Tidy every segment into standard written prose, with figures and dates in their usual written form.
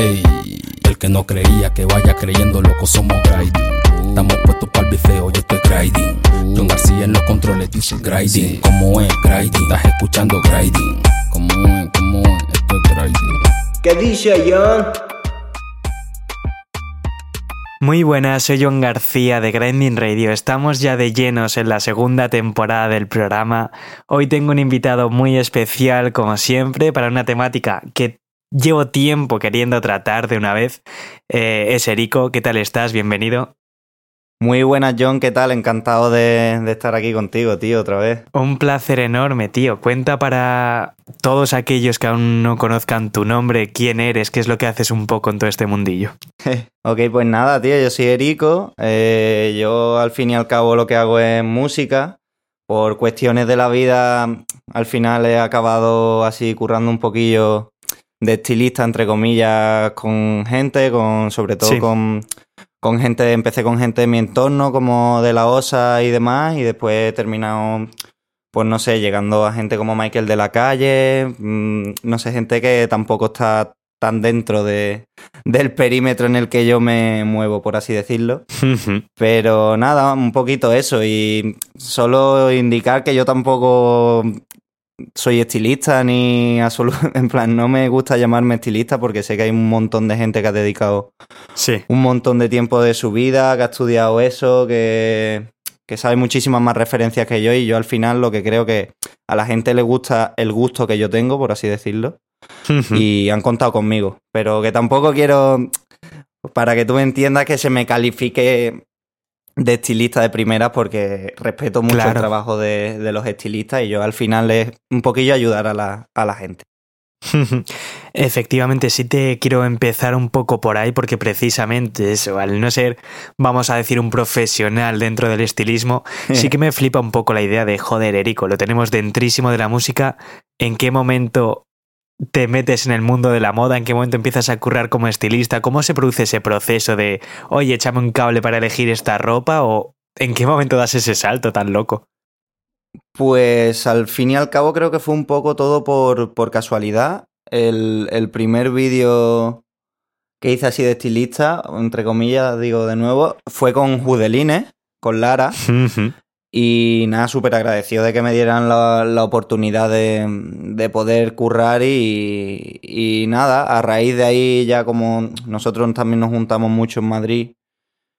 Ey, el que no creía que vaya creyendo, loco, somos grinding. Estamos puestos para el bifeo, yo estoy grinding. John García en los controles dice grinding. Sí. ¿Cómo es grinding? Estás escuchando grinding. ¿Cómo es? Esto es grinding. ¿Qué dice John? Muy buenas, soy John García de Grinding Radio. Estamos ya de llenos en la segunda temporada del programa. Hoy tengo un invitado muy especial, como siempre, para una temática que llevo tiempo queriendo tratar de una vez. Es Erico. ¿Qué tal estás? Bienvenido. Muy buenas, John. ¿Qué tal? Encantado de estar aquí contigo, tío, otra vez. Un placer enorme, tío. Cuenta para todos aquellos que aún no conozcan tu nombre, quién eres, qué es lo que haces un poco en todo este mundillo. Ok, pues nada, tío, yo soy Erico, yo al fin y al cabo lo que hago es música, por cuestiones de la vida al final he acabado así currando un poquillo de estilista, entre comillas, con gente, sobre todo con gente, empecé con gente de mi entorno, como de La Osa y demás, y después he terminado, pues no sé, llegando a gente como Michael de la Calle, no sé, gente que tampoco está tan dentro del perímetro en el que yo me muevo, por así decirlo. Pero nada, un poquito eso, y solo indicar que yo tampoco soy estilista, ni en plan, no me gusta llamarme estilista porque sé que hay un montón de gente que ha dedicado un montón de tiempo de su vida, que ha estudiado eso, que sabe muchísimas más referencias que yo, y yo al final lo que creo que a la gente le gusta el gusto que yo tengo, por así decirlo, y han contado conmigo, pero que tampoco quiero, para que tú me entiendas, que se me califique de estilista de primera, porque respeto mucho el trabajo de los estilistas, y yo al final es un poquillo ayudar a la gente. Efectivamente, sí te quiero empezar un poco por ahí, porque precisamente eso, al no ser, vamos a decir, un profesional dentro del estilismo, sí que me flipa un poco la idea de, joder, Erico, lo tenemos dentrísimo de la música, ¿en qué momento te metes en el mundo de la moda? ¿En qué momento empiezas a currar como estilista? ¿Cómo se produce ese proceso de, oye, échame un cable para elegir esta ropa? ¿O en qué momento das ese salto tan loco? Pues al fin y al cabo creo que fue un poco todo por casualidad. El primer vídeo que hice así de estilista, entre comillas, digo de nuevo, fue con Judeline, con Lara. Y nada, súper agradecido de que me dieran la oportunidad de poder currar y nada, a raíz de ahí ya como nosotros también nos juntamos mucho en Madrid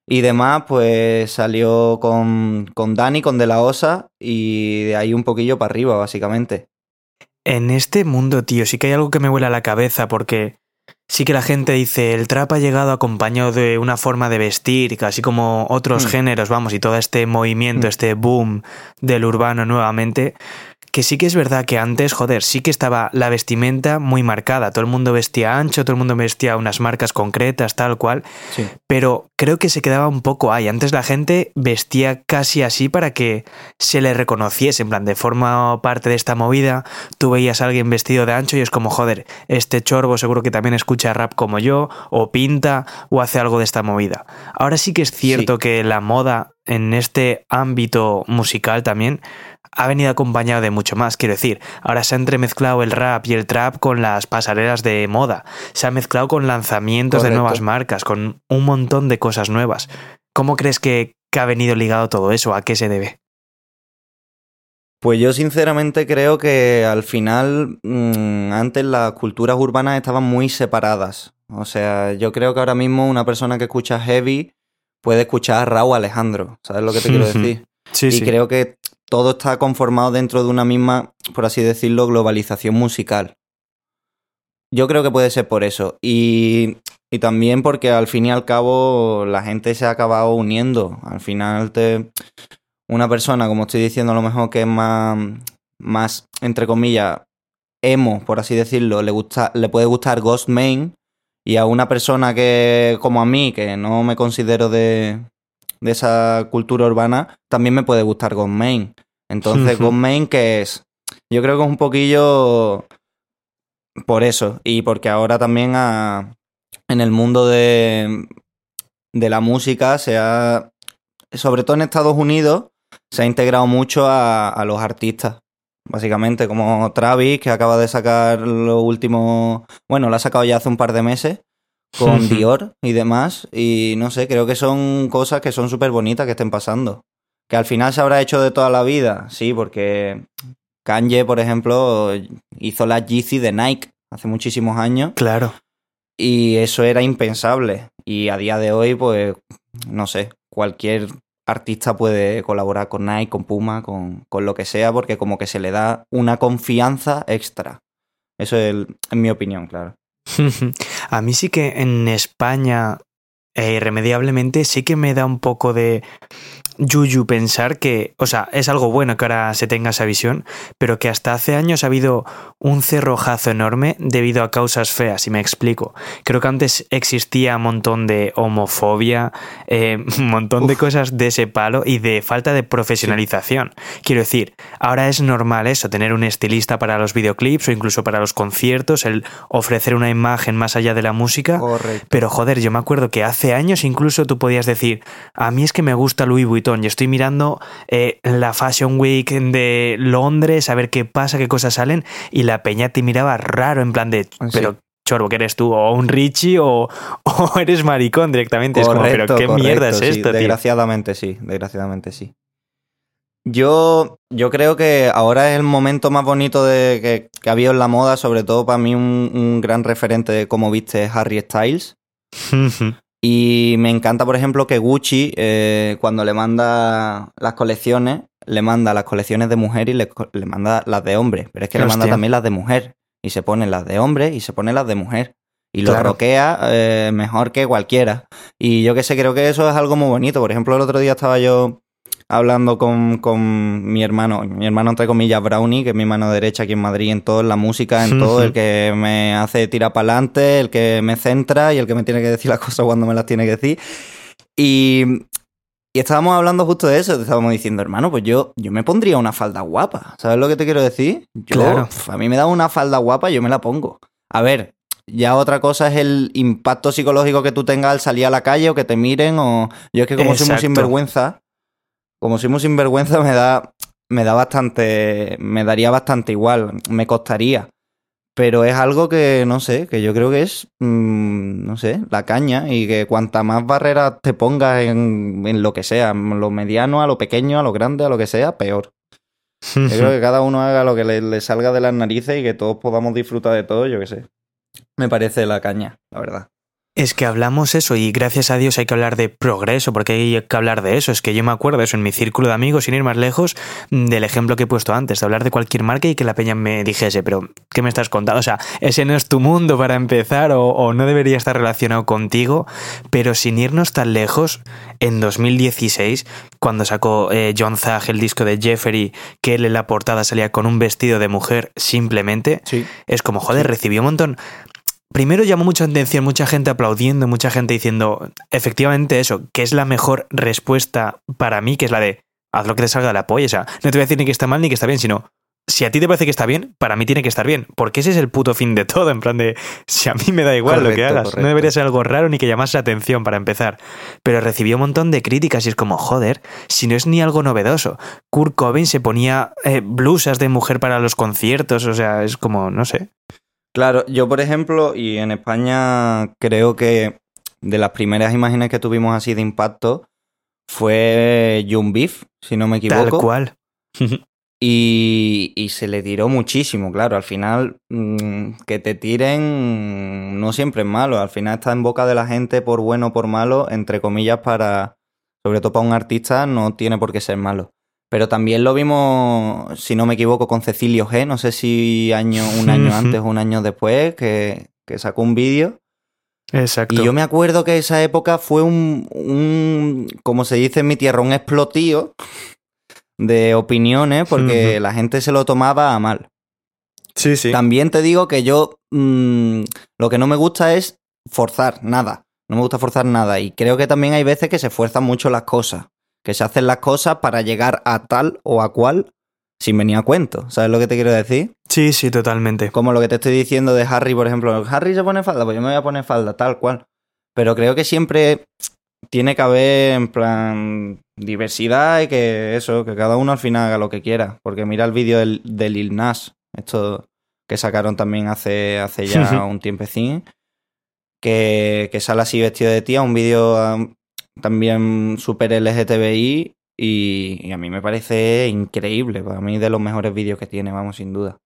y demás, pues salió con Dani, con De La Osa, y de ahí un poquillo para arriba, básicamente. En este mundo, tío, sí que hay algo que me vuela la cabeza, porque sí que la gente dice, el trap ha llegado acompañado de una forma de vestir, casi como otros géneros, vamos, y todo este movimiento, este boom del urbano nuevamente, que sí que es verdad que antes, joder, sí que estaba la vestimenta muy marcada, todo el mundo vestía ancho, todo el mundo vestía unas marcas concretas, tal cual, pero creo que se quedaba un poco ahí. Antes la gente vestía casi así para que se le reconociese, en plan, de forma parte de esta movida, tú veías a alguien vestido de ancho y es como, joder, este chorbo seguro que también escucha rap como yo, o pinta, o hace algo de esta movida. Ahora sí que es cierto que la moda en este ámbito musical también ha venido acompañado de mucho más, quiero decir, ahora se ha entremezclado el rap y el trap con las pasarelas de moda, se ha mezclado con lanzamientos de nuevas marcas, con un montón de cosas nuevas. ¿Cómo crees que ha venido ligado todo eso? ¿A qué se debe? Pues yo sinceramente creo que al final antes las culturas urbanas estaban muy separadas. O sea, yo creo que ahora mismo una persona que escucha heavy puede escuchar Raúl Alejandro, ¿sabes lo que te quiero decir? Sí. Creo que todo está conformado dentro de una misma, por así decirlo, globalización musical. Yo creo que puede ser por eso. Y también porque al fin y al cabo la gente se ha acabado uniendo. Al final una persona, como estoy diciendo, a lo mejor que es más entre comillas, emo, por así decirlo, le puede gustar Ghostemane, y a una persona que, como a mí, que no me considero de esa cultura urbana, también me puede gustar Ghostemane. Entonces, Ghostemane, ¿qué es? Yo creo que es un poquillo por eso, y porque ahora también en el mundo de la música se ha, sobre todo en Estados Unidos, se ha integrado mucho a los artistas, básicamente, como Travis, que acaba de sacar lo último, bueno, lo ha sacado ya hace un par de meses, con Dior y demás, y no sé, creo que son cosas que son súper bonitas que estén pasando. Que al final se habrá hecho de toda la vida, sí, porque Kanye, por ejemplo, hizo las Yeezy de Nike hace muchísimos años. Claro. Y eso era impensable. Y a día de hoy, pues, no sé, cualquier artista puede colaborar con Nike, con Puma, con lo que sea, porque como que se le da una confianza extra. Eso es, en mi opinión, claro. A mí sí que en España, irremediablemente, sí que me da un poco de yuyu pensar que, o sea, es algo bueno que ahora se tenga esa visión, pero que hasta hace años ha habido un cerrojazo enorme debido a causas feas, y me explico. Creo que antes existía un montón de homofobia, un montón de cosas de ese palo y de falta de profesionalización. Sí. Quiero decir, ahora es normal eso, tener un estilista para los videoclips o incluso para los conciertos, el ofrecer una imagen más allá de la música. Correcto. Pero joder, yo me acuerdo que hace años incluso tú podías decir, a mí es que me gusta Louis Vuitton, yo estoy mirando la Fashion Week de Londres, a ver qué pasa, qué cosas salen, y la peña te miraba raro, en plan de, pero chorbo, ¿qué eres tú? O un Richie o eres maricón directamente. Correcto, es como, pero qué mierda es esto, sí, tío. Desgraciadamente sí. Yo creo que ahora es el momento más bonito que ha habido en la moda, sobre todo para mí un gran referente de cómo viste Harry Styles. Y me encanta, por ejemplo, que Gucci, cuando le manda las colecciones, le manda las colecciones de mujer y le manda las de hombre. Pero es que le manda también las de mujer. Y se ponen las de hombre y se ponen las de mujer. Y lo roquea mejor que cualquiera. Y yo qué sé, creo que eso es algo muy bonito. Por ejemplo, el otro día estaba yo hablando con mi hermano entre comillas, Brownie, que es mi mano derecha aquí en Madrid, en todo, en la música, en todo, el que me hace tirar para adelante, el que me centra y el que me tiene que decir las cosas cuando me las tiene que decir. Y estábamos hablando justo de eso, te estábamos diciendo, hermano, pues yo me pondría una falda guapa, ¿sabes lo que te quiero decir? A mí me da una falda guapa, yo me la pongo. A ver, ya otra cosa es el impacto psicológico que tú tengas al salir a la calle o que te miren, o yo es que como soy muy sinvergüenza... me daría bastante igual, me costaría. Pero es algo que, no sé, que yo creo que es, no sé, la caña. Y que cuanta más barreras te pongas en lo que sea, lo mediano, a lo pequeño, a lo grande, a lo que sea, peor. Yo creo que cada uno haga lo que le salga de las narices y que todos podamos disfrutar de todo, yo qué sé. Me parece la caña, la verdad. Es que hablamos eso y gracias a Dios hay que hablar de progreso, porque hay que hablar de eso. Es que yo me acuerdo eso en mi círculo de amigos, sin ir más lejos, del ejemplo que he puesto antes, de hablar de cualquier marca y que la peña me dijese, pero ¿qué me estás contando? O sea, ese no es tu mundo para empezar o no debería estar relacionado contigo. Pero sin irnos tan lejos, en 2016, cuando sacó John Zag el disco de Jeffery, que él en la portada salía con un vestido de mujer simplemente, sí. Es como, joder, recibió un montón... Primero llamó mucha atención, mucha gente aplaudiendo, mucha gente diciendo efectivamente eso, que es la mejor respuesta para mí, que es la de haz lo que te salga de la polla. O sea, no te voy a decir ni que está mal ni que está bien, sino si a ti te parece que está bien, para mí tiene que estar bien, porque ese es el puto fin de todo, en plan de si a mí me da igual lo que hagas, no debería ser algo raro ni que llamase la atención para empezar. Pero recibió un montón de críticas y es como, joder, si no es ni algo novedoso. Kurt Cobain se ponía blusas de mujer para los conciertos, o sea, es como, no sé... Claro, yo por ejemplo, y en España creo que de las primeras imágenes que tuvimos así de impacto fue Yung Beef, si no me equivoco. Tal cual. Y se le tiró muchísimo, claro. Al final, que te tiren no siempre es malo. Al final está en boca de la gente por bueno o por malo, entre comillas, para, sobre todo para un artista, no tiene por qué ser malo. Pero también lo vimos, si no me equivoco, con Cecilio G, no sé si un año antes o un año después, que sacó un vídeo. Exacto. Y yo me acuerdo que esa época fue un como se dice en mi tierra, un explotío de opiniones, porque la gente se lo tomaba a mal. Sí, sí. También te digo que yo lo que no me gusta es forzar nada. No me gusta forzar nada. Y creo que también hay veces que se fuerzan mucho las cosas. Que se hacen las cosas para llegar a tal o a cual sin venir a cuento. ¿Sabes lo que te quiero decir? Sí, sí, totalmente. Como lo que te estoy diciendo de Harry, por ejemplo. Harry se pone falda, pues yo me voy a poner falda, tal cual. Pero creo que siempre tiene que haber, en plan, diversidad y que eso, que cada uno al final haga lo que quiera. Porque mira el vídeo de Lil Nas, esto que sacaron también hace ya un tiempecín. que sale así vestido de tía, un vídeo también super LGTBI, y a mí me parece increíble, para mí de los mejores vídeos que tiene, vamos, sin duda.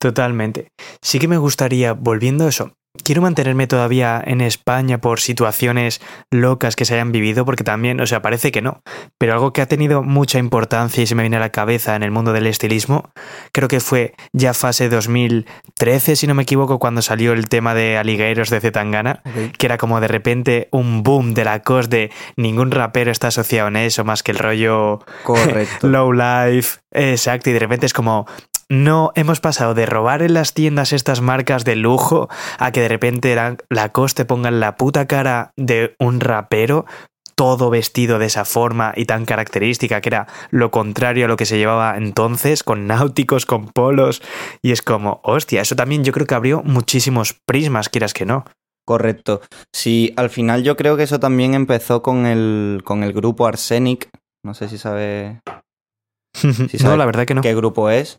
Totalmente. Sí que me gustaría, volviendo a eso, quiero mantenerme todavía en España por situaciones locas que se hayan vivido, porque también, o sea, parece que no, pero algo que ha tenido mucha importancia y se me viene a la cabeza en el mundo del estilismo, creo que fue ya fase 2013, si no me equivoco, cuando salió el tema de Aligueros de C. Tangana, okay, que era como de repente un boom de Lacoste, de ningún rapero está asociado en eso más que el rollo correcto low life, exacto, y de repente es como... No, hemos pasado de robar en las tiendas estas marcas de lujo a que de repente Lacoste pongan la puta cara de un rapero, todo vestido de esa forma y tan característica, que era lo contrario a lo que se llevaba entonces, con náuticos, con polos, y es como, hostia, eso también yo creo que abrió muchísimos prismas, quieras que no. Correcto. Sí, al final yo creo que eso también empezó con el grupo Arsenic, no sé si sabe... si sabe, no, la verdad que no. ¿Qué grupo es?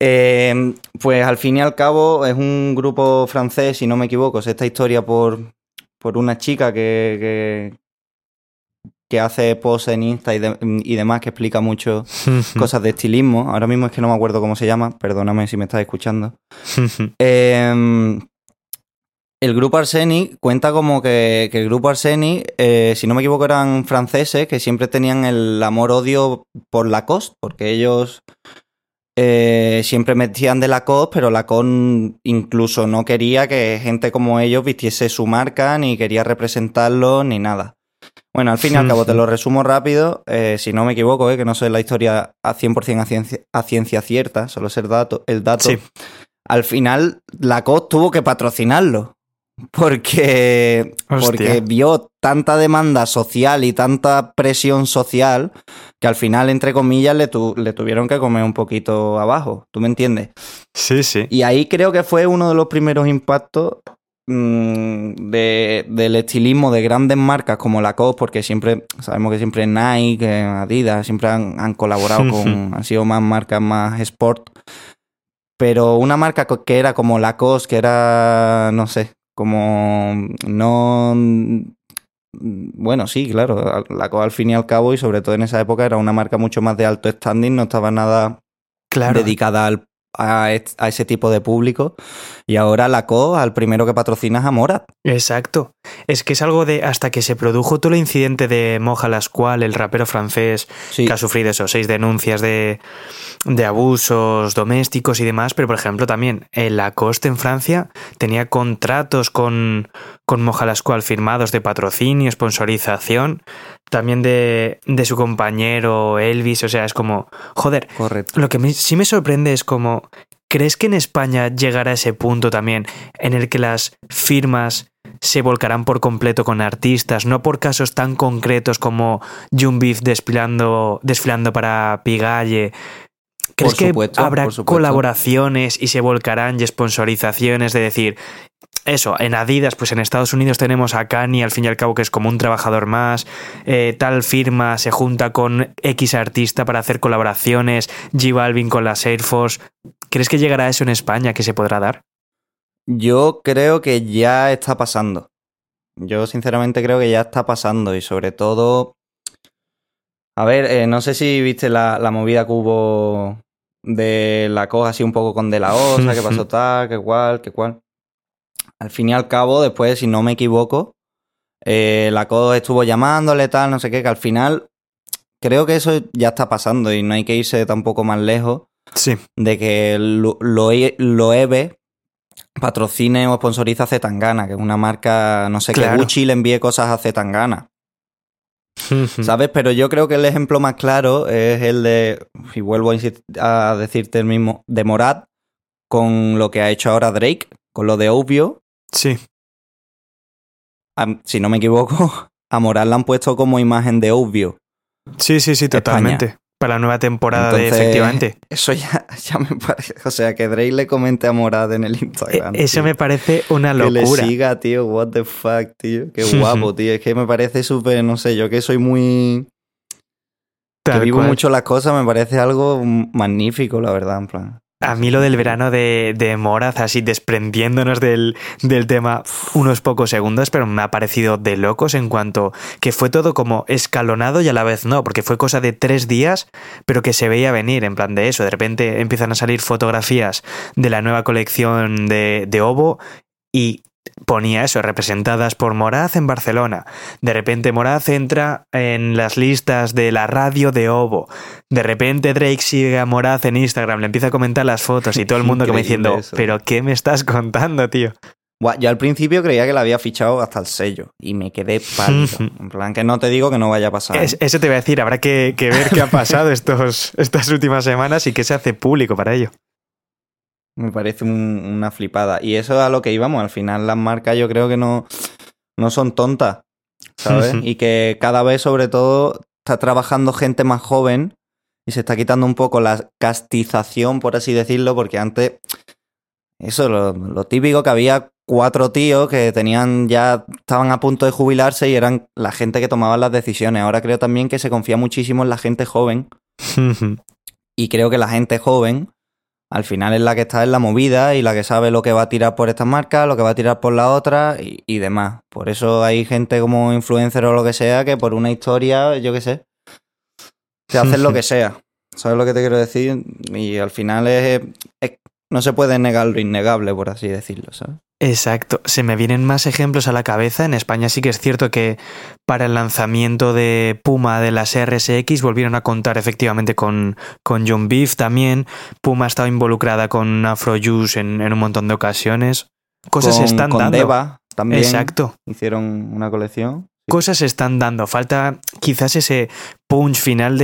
Pues al fin y al cabo es un grupo francés, si no me equivoco, es esta historia por una chica que hace posts en Insta y demás, que explica mucho cosas de estilismo. Ahora mismo es que no me acuerdo cómo se llama, perdóname si me estás escuchando. El grupo Arsenic cuenta como que el grupo Arsenic, si no me equivoco, eran franceses que siempre tenían el amor-odio por Lacoste, porque ellos... siempre metían de Lacoste, pero Lacoste incluso no quería que gente como ellos vistiese su marca, ni quería representarlo, ni nada. Bueno, al fin y al cabo, te lo resumo rápido, si no me equivoco, que no sé la historia a 100% a ciencia cierta, solo es el dato. Sí. Al final, Lacoste tuvo que patrocinarlo, porque vio tanta demanda social y tanta presión social que al final, entre comillas, le tuvieron que comer un poquito abajo, ¿tú me entiendes? Sí, sí. Y ahí creo que fue uno de los primeros impactos del estilismo de grandes marcas como Lacoste, porque siempre, sabemos que siempre Nike, Adidas, siempre han colaborado con, han sido más marcas más sport, pero una marca que era como Lacoste, que era, no sé, como no... Bueno, sí, claro, Lacoste al fin y al cabo, y sobre todo en esa época, era una marca mucho más de alto standing, no estaba nada dedicada a ese tipo de público, y ahora Lacoste, al primero que patrocinas a Morad. Exacto, es que es algo de hasta que se produjo todo el incidente de Mojal Ascual, el rapero francés, sí, que ha sufrido eso, 6 denuncias de abusos domésticos y demás, pero por ejemplo también Lacoste en Francia tenía contratos con Mojal Ascual firmados de patrocinio, sponsorización, también de su compañero Elvis, o sea, es como, joder, correcto. Lo que sí me sorprende es como, ¿crees que en España llegará a ese punto también en el que las firmas se volcarán por completo con artistas, no por casos tan concretos como Yung Beef desfilando para Pigalle? ¿Crees que habrá colaboraciones y se volcarán y sponsorizaciones de decir, eso, en Adidas, pues en Estados Unidos tenemos a Kanye, al fin y al cabo, que es como un trabajador más, tal firma se junta con X artista para hacer colaboraciones, J Balvin con las Air Force? ¿Crees que llegará eso en España, que se podrá dar? Yo creo que ya está pasando. Yo sinceramente creo que ya está pasando, y sobre todo... A ver, no sé si viste la movida que hubo de Lacoste así un poco con de La Osa, que pasó tal, que cual. Al fin y al cabo, después, si no me equivoco, Lacoste estuvo llamándole, tal, no sé qué, que al final creo que eso ya está pasando y no hay que irse tampoco más lejos de que Loewe patrocine o sponsoriza a C. Tangana, que es una marca, no sé, que Gucci le envíe cosas a C. Tangana. ¿Sabes? Pero yo creo que el ejemplo más claro es el de, y vuelvo a decirte el mismo, de Morad, con lo que ha hecho ahora Drake, con lo de Obvio. Sí. Si no me equivoco, a Morad la han puesto como imagen de Obvio. Sí, totalmente. España. Para la nueva temporada. Entonces, efectivamente. Eso ya me parece... O sea, que Drake le comente a Morad en el Instagram. Eso me parece una locura. Que le siga, tío. What the fuck, tío. Qué guapo, tío. Es que me parece súper... No sé, yo que soy muy... Tal que vivo cual. Mucho las cosas, me parece algo magnífico, la verdad, en plan. A mí lo del verano de Morad, así desprendiéndonos del tema unos pocos segundos, pero me ha parecido de locos en cuanto que fue todo como escalonado y a la vez no, porque fue cosa de 3 días, pero que se veía venir, en plan de eso. De repente empiezan a salir fotografías de la nueva colección de Ovo y ponía eso, representadas por Morad en Barcelona. De repente Morad entra en las listas de la radio de Ovo. De repente Drake sigue a Morad en Instagram, le empieza a comentar las fotos y todo el mundo como diciendo, eso. ¿Pero qué me estás contando, tío? Yo al principio creía que la había fichado hasta el sello y me quedé pálido. En plan, que no te digo que no vaya a pasar. Eso te iba a decir, habrá que ver qué ha pasado estas últimas semanas y qué se hace público para ello. Me parece una flipada. Y eso a lo que íbamos. Al final las marcas yo creo que no son tontas, ¿sabes? Y que cada vez, sobre todo, está trabajando gente más joven y se está quitando un poco la castización, por así decirlo, porque antes, eso, lo típico que había 4 tíos que estaban a punto de jubilarse y eran la gente que tomaba las decisiones. Ahora creo también que se confía muchísimo en la gente joven. Y creo que la gente joven al final es la que está en la movida y la que sabe lo que va a tirar por estas marcas, lo que va a tirar por la otra y demás. Por eso hay gente como influencer o lo que sea que por una historia, yo qué sé, te hacen lo que sea. ¿Sabes lo que te quiero decir? Y al final no se puede negar lo innegable, por así decirlo, ¿sabes? Exacto. Se me vienen más ejemplos a la cabeza. En España sí que es cierto que para el lanzamiento de Puma de las RSX volvieron a contar efectivamente con Yung Beef también. Puma ha estado involucrada con Afro Juice en un montón de ocasiones. Cosas se están dando. Con Deva también. Exacto. Hicieron una colección. Cosas se están dando, falta quizás ese punch final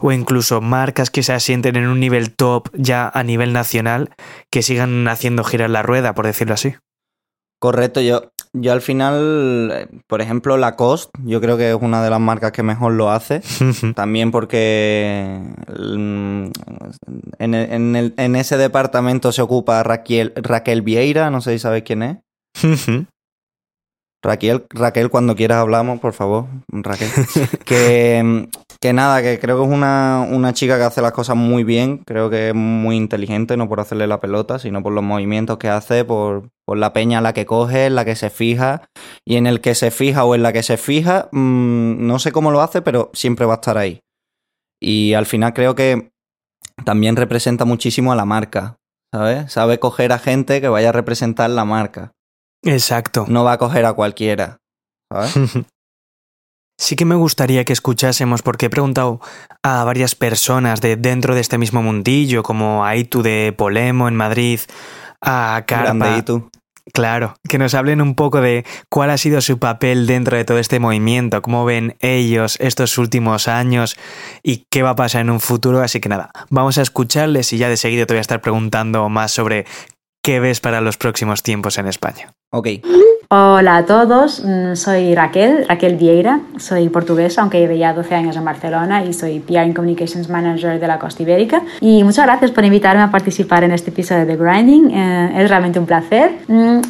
o incluso marcas que se asienten en un nivel top ya a nivel nacional que sigan haciendo girar la rueda, por decirlo así. Correcto, yo al final, por ejemplo, Lacoste, yo creo que es una de las marcas que mejor lo hace, también porque en ese departamento se ocupa Raquel Vieira, no sé si sabéis quién es. Raquel, cuando quieras hablamos, por favor, Raquel. Que nada, que creo que es una chica que hace las cosas muy bien, creo que es muy inteligente, no por hacerle la pelota, sino por los movimientos que hace, por la peña a la que coge, en la que se fija, y en el que se fija o en la que se fija, no sé cómo lo hace, pero siempre va a estar ahí. Y al final creo que también representa muchísimo a la marca, ¿sabes? Sabe coger a gente que vaya a representar la marca. Exacto. No va a coger a cualquiera, ¿sabes? Sí que me gustaría que escuchásemos, porque he preguntado a varias personas de dentro de este mismo mundillo, como a Itu de Polemo en Madrid, a Carpa. Claro, que nos hablen un poco de cuál ha sido su papel dentro de todo este movimiento, cómo ven ellos estos últimos años y qué va a pasar en un futuro. Así que nada, vamos a escucharles y ya de seguida te voy a estar preguntando más sobre ¿qué ves para los próximos tiempos en España? Okay. Hola a todos, soy Raquel Vieira, soy portuguesa, aunque llevo ya 12 años en Barcelona y soy PR and Communications Manager de la Costa Ibérica. Y muchas gracias por invitarme a participar en este episodio de Grinding, es realmente un placer.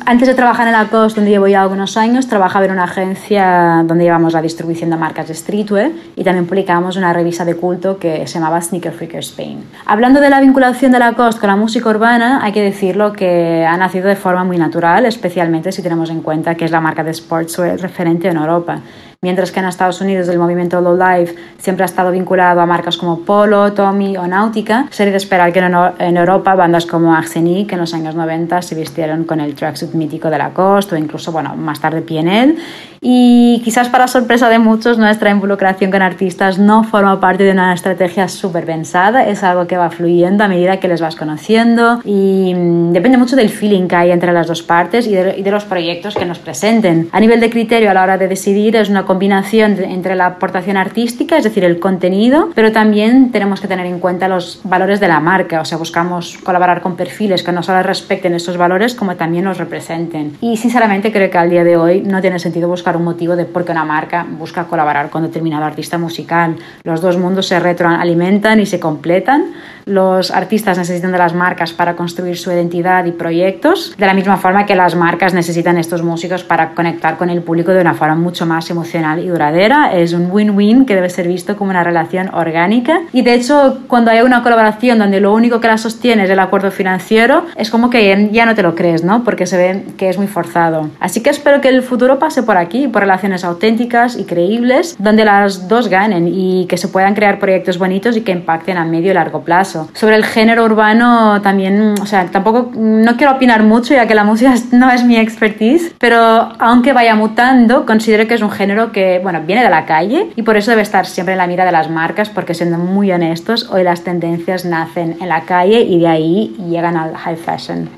Antes de trabajar en la Costa, donde llevo ya algunos años, trabajaba en una agencia donde llevamos la distribución de marcas de streetwear y también publicábamos una revista de culto que se llamaba Sneaker Freaker Spain. Hablando de la vinculación de la Costa con la música urbana, hay que decirlo que ha nacido de forma muy natural, especialmente si tenemos en cuenta que es la marca de sportswear referente en Europa. Mientras que en Estados Unidos el movimiento lowlife siempre ha estado vinculado a marcas como Polo, Tommy o Náutica, sería de esperar que en Europa bandas como Arsenic en los años 90 se vistieron con el tracksuit mítico de Lacoste o incluso, más tarde PNL. Y quizás para sorpresa de muchos, nuestra involucración con artistas no forma parte de una estrategia súper pensada, es algo que va fluyendo a medida que les vas conociendo y depende mucho del feeling que hay entre las dos partes y de los proyectos que nos presenten. A nivel de criterio a la hora de decidir es una combinación entre la aportación artística, es decir, el contenido, pero también tenemos que tener en cuenta los valores de la marca, o sea, buscamos colaborar con perfiles que no solo respecten estos valores, como también los representen. Y sinceramente creo que al día de hoy no tiene sentido buscar un motivo de por qué una marca busca colaborar con determinado artista musical. Los dos mundos se retroalimentan y se completan. los artistas necesitan de las marcas para construir su identidad y proyectos, de la misma forma que las marcas necesitan estos músicos para conectar con el público de una forma mucho más emocional y duradera. Es un win-win que debe ser visto como una relación orgánica, y de hecho cuando hay una colaboración donde lo único que la sostiene es el acuerdo financiero, es como que ya no te lo crees, ¿no? Porque se ve que es muy forzado. Así que espero que el futuro pase por aquí, por relaciones auténticas y creíbles, donde las dos ganen y que se puedan crear proyectos bonitos y que impacten a medio y largo plazo. Sobre el género urbano también, o sea, tampoco no quiero opinar mucho ya que la música no es mi expertise, pero aunque vaya mutando, considero que es un género que, bueno, viene de la calle y por eso debe estar siempre en la mira de las marcas, porque siendo muy honestos, hoy las tendencias nacen en la calle y de ahí llegan al high fashion.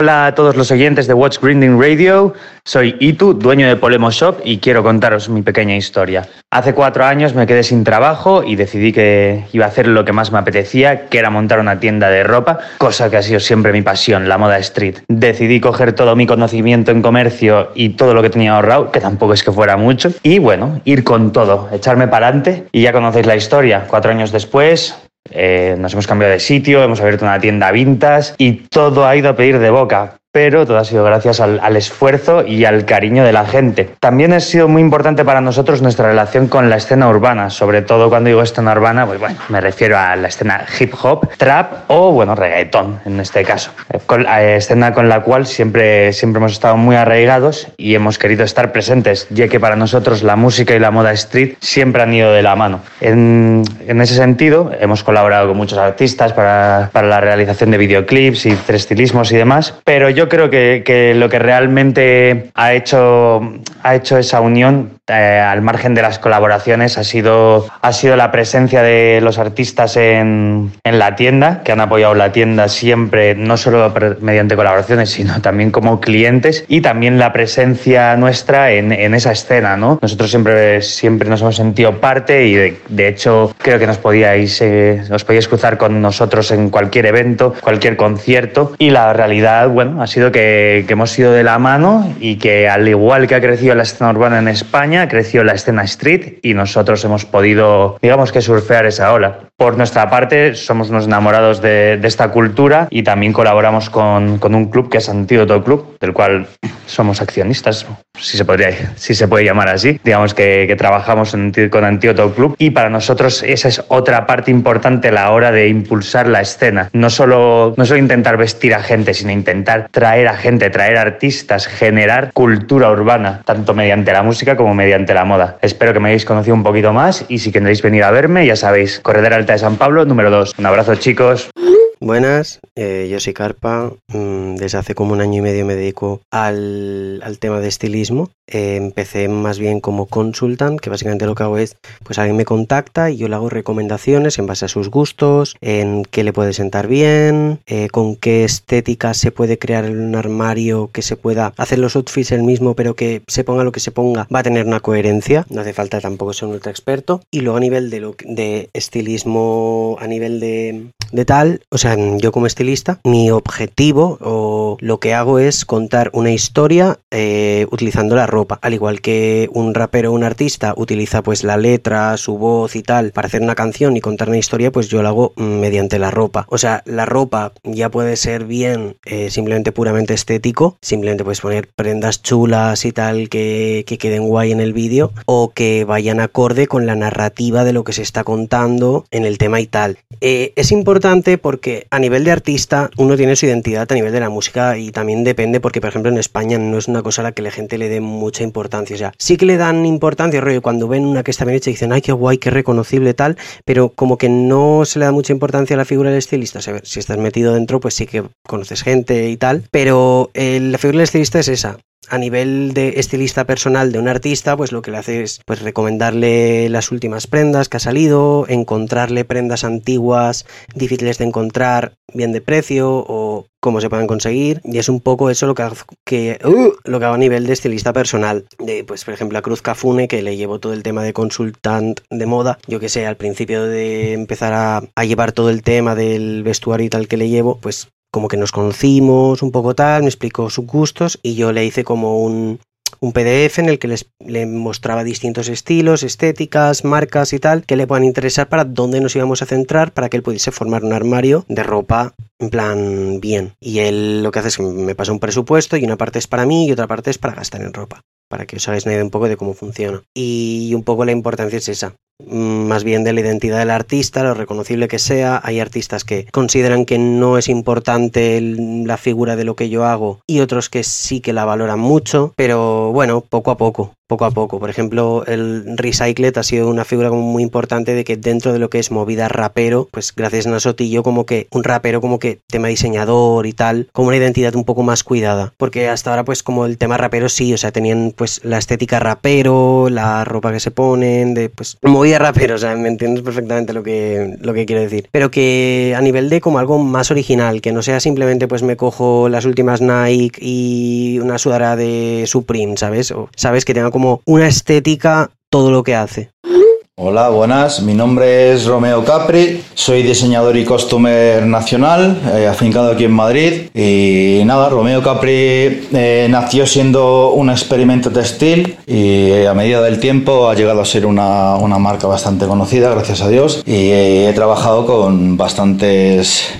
Hola a todos los oyentes de Watch Grinding Radio, soy Itu, dueño de Polemo Shop, y quiero contaros mi pequeña historia. Hace 4 años me quedé sin trabajo y decidí que iba a hacer lo que más me apetecía, que era montar una tienda de ropa, cosa que ha sido siempre mi pasión, la moda street. Decidí coger todo mi conocimiento en comercio y todo lo que tenía ahorrado, que tampoco es que fuera mucho, y bueno, ir con todo, echarme para adelante, y ya conocéis la historia. 4 años después... nos hemos cambiado de sitio, hemos abierto una tienda vintage y todo ha ido a pedir de boca, pero todo ha sido gracias al esfuerzo y al cariño de la gente. También ha sido muy importante para nosotros nuestra relación con la escena urbana, sobre todo cuando digo escena urbana, pues bueno, me refiero a la escena hip hop, trap o bueno, reggaetón en este caso. Escena con la cual siempre hemos estado muy arraigados y hemos querido estar presentes, ya que para nosotros la música y la moda street siempre han ido de la mano. En ese sentido, hemos colaborado con muchos artistas para la realización de videoclips y 3 estilismos y demás, pero yo creo que lo que realmente ha hecho esa unión, al margen de las colaboraciones, ha sido la presencia de los artistas en la tienda, que han apoyado la tienda siempre, no solo mediante colaboraciones, sino también como clientes, y también la presencia nuestra en esa escena, ¿no? Nosotros siempre nos hemos sentido parte y de hecho creo que os podíais cruzar con nosotros en cualquier evento, cualquier concierto, y la realidad, bueno, ha sido que hemos ido de la mano y que al igual que ha crecido la escena urbana en España, creció la escena street y nosotros hemos podido, digamos que surfear esa ola. Por nuestra parte, somos unos enamorados de esta cultura y también colaboramos con un club que es Antídoto Club, del cual somos accionistas, si se puede llamar así. Digamos que trabajamos con Antídoto Club y para nosotros esa es otra parte importante a la hora de impulsar la escena. No solo intentar vestir a gente, sino intentar traer a gente, traer artistas, generar cultura urbana, tanto mediante la música como mediante la moda. Espero que me hayáis conocido un poquito más y si queréis venir a verme, ya sabéis, Corredera Alta de San Pablo, número 2. Un abrazo, chicos. Buenas, yo soy Carpa. Desde hace como 1 año y medio me dedico al tema de estilismo. Empecé más bien como consultant, que básicamente lo que hago es, pues alguien me contacta y yo le hago recomendaciones en base a sus gustos, en qué le puede sentar bien, con qué estética se puede crear un armario, que se pueda hacer los outfits el mismo, pero que se ponga lo que se ponga, va a tener una coherencia, no hace falta tampoco ser un ultra experto. Y luego a nivel de estilismo, a nivel de tal, o sea, yo como estilista, mi objetivo o lo que hago es contar una historia utilizando la ropa, al igual que un rapero o un artista utiliza pues la letra, su voz y tal para hacer una canción y contar una historia, pues yo lo hago mediante la ropa. O sea, la ropa ya puede ser bien simplemente puramente estético, simplemente puedes poner prendas chulas y tal que queden guay en el vídeo o que vayan acorde con la narrativa de lo que se está contando en el tema y tal. Es importante porque a nivel de artista uno tiene su identidad a nivel de la música y también depende porque, por ejemplo, en España no es una cosa a la que la gente le dé mucha importancia. O sea, sí que le dan importancia, rollo, cuando ven una que está bien hecha y dicen, ay, qué guay, qué reconocible, tal, pero como que no se le da mucha importancia a la figura del estilista. O sea, si estás metido dentro, pues sí que conoces gente y tal, pero la figura del estilista es esa. A nivel de estilista personal de un artista, pues lo que le hace es pues recomendarle las últimas prendas que ha salido, encontrarle prendas antiguas, difíciles de encontrar, bien de precio o cómo se pueden conseguir, y es un poco eso lo que hago a nivel de estilista personal, de pues por ejemplo a Cruz Cafune, que le llevo todo el tema de consultant de moda, yo que sé, al principio de empezar a llevar todo el tema del vestuario y tal que le llevo, pues como que nos conocimos un poco tal, me explicó sus gustos y yo le hice como un un PDF en el que le mostraba distintos estilos, estéticas, marcas y tal, que le puedan interesar para dónde nos íbamos a centrar para que él pudiese formar un armario de ropa en plan bien. Y él lo que hace es que me pasa un presupuesto y una parte es para mí y otra parte es para gastar en ropa, para que os hagáis una idea un poco de cómo funciona. Y un poco la importancia es esa, más bien de la identidad del artista, lo reconocible que sea. Hay artistas que consideran que no es importante la figura de lo que yo hago y otros que sí que la valoran mucho, pero bueno, poco a poco. Por ejemplo, el Recycled ha sido una figura como muy importante de que dentro de lo que es movida rapero, pues gracias a Nasotillo, como que un rapero como que tema diseñador y tal, como una identidad un poco más cuidada, porque hasta ahora pues como el tema rapero sí, o sea, tenían pues la estética rapero, la ropa que se ponen, de pues movida rapero, o sea, me entiendes perfectamente lo que quiero decir, pero que a nivel de como algo más original, que no sea simplemente pues me cojo las últimas Nike y una sudadera de Supreme, ¿sabes? O sabes que tenga como una estética todo lo que hace. Hola, buenas, mi nombre es Romeo Cappry, soy diseñador y costumer nacional, afincado aquí en Madrid. Y nada, Romeo Cappry nació siendo un experimento textil y a medida del tiempo ha llegado a ser una marca bastante conocida, gracias a Dios. Y he trabajado con bastantes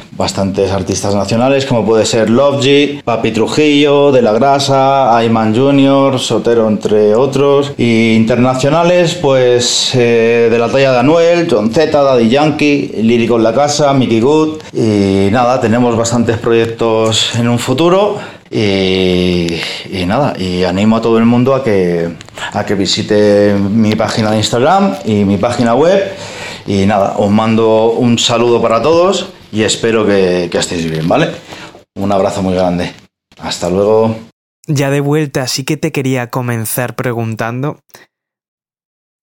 artistas nacionales, como puede ser Lovgy, Papi Trujillo, De La Grasa, Ayman Junior, Sotero, entre otros. Y internacionales, pues de la talla de Anuel, John Z, Daddy Yankee, Lírico en la Casa, Mickey Good. Y nada, tenemos bastantes proyectos en un futuro. Y nada, y animo a todo el mundo a que visite mi página de Instagram y mi página web. Y nada, os mando un saludo para todos y espero que estéis bien, ¿vale? Un abrazo muy grande. Hasta luego. Ya de vuelta, sí que te quería comenzar preguntando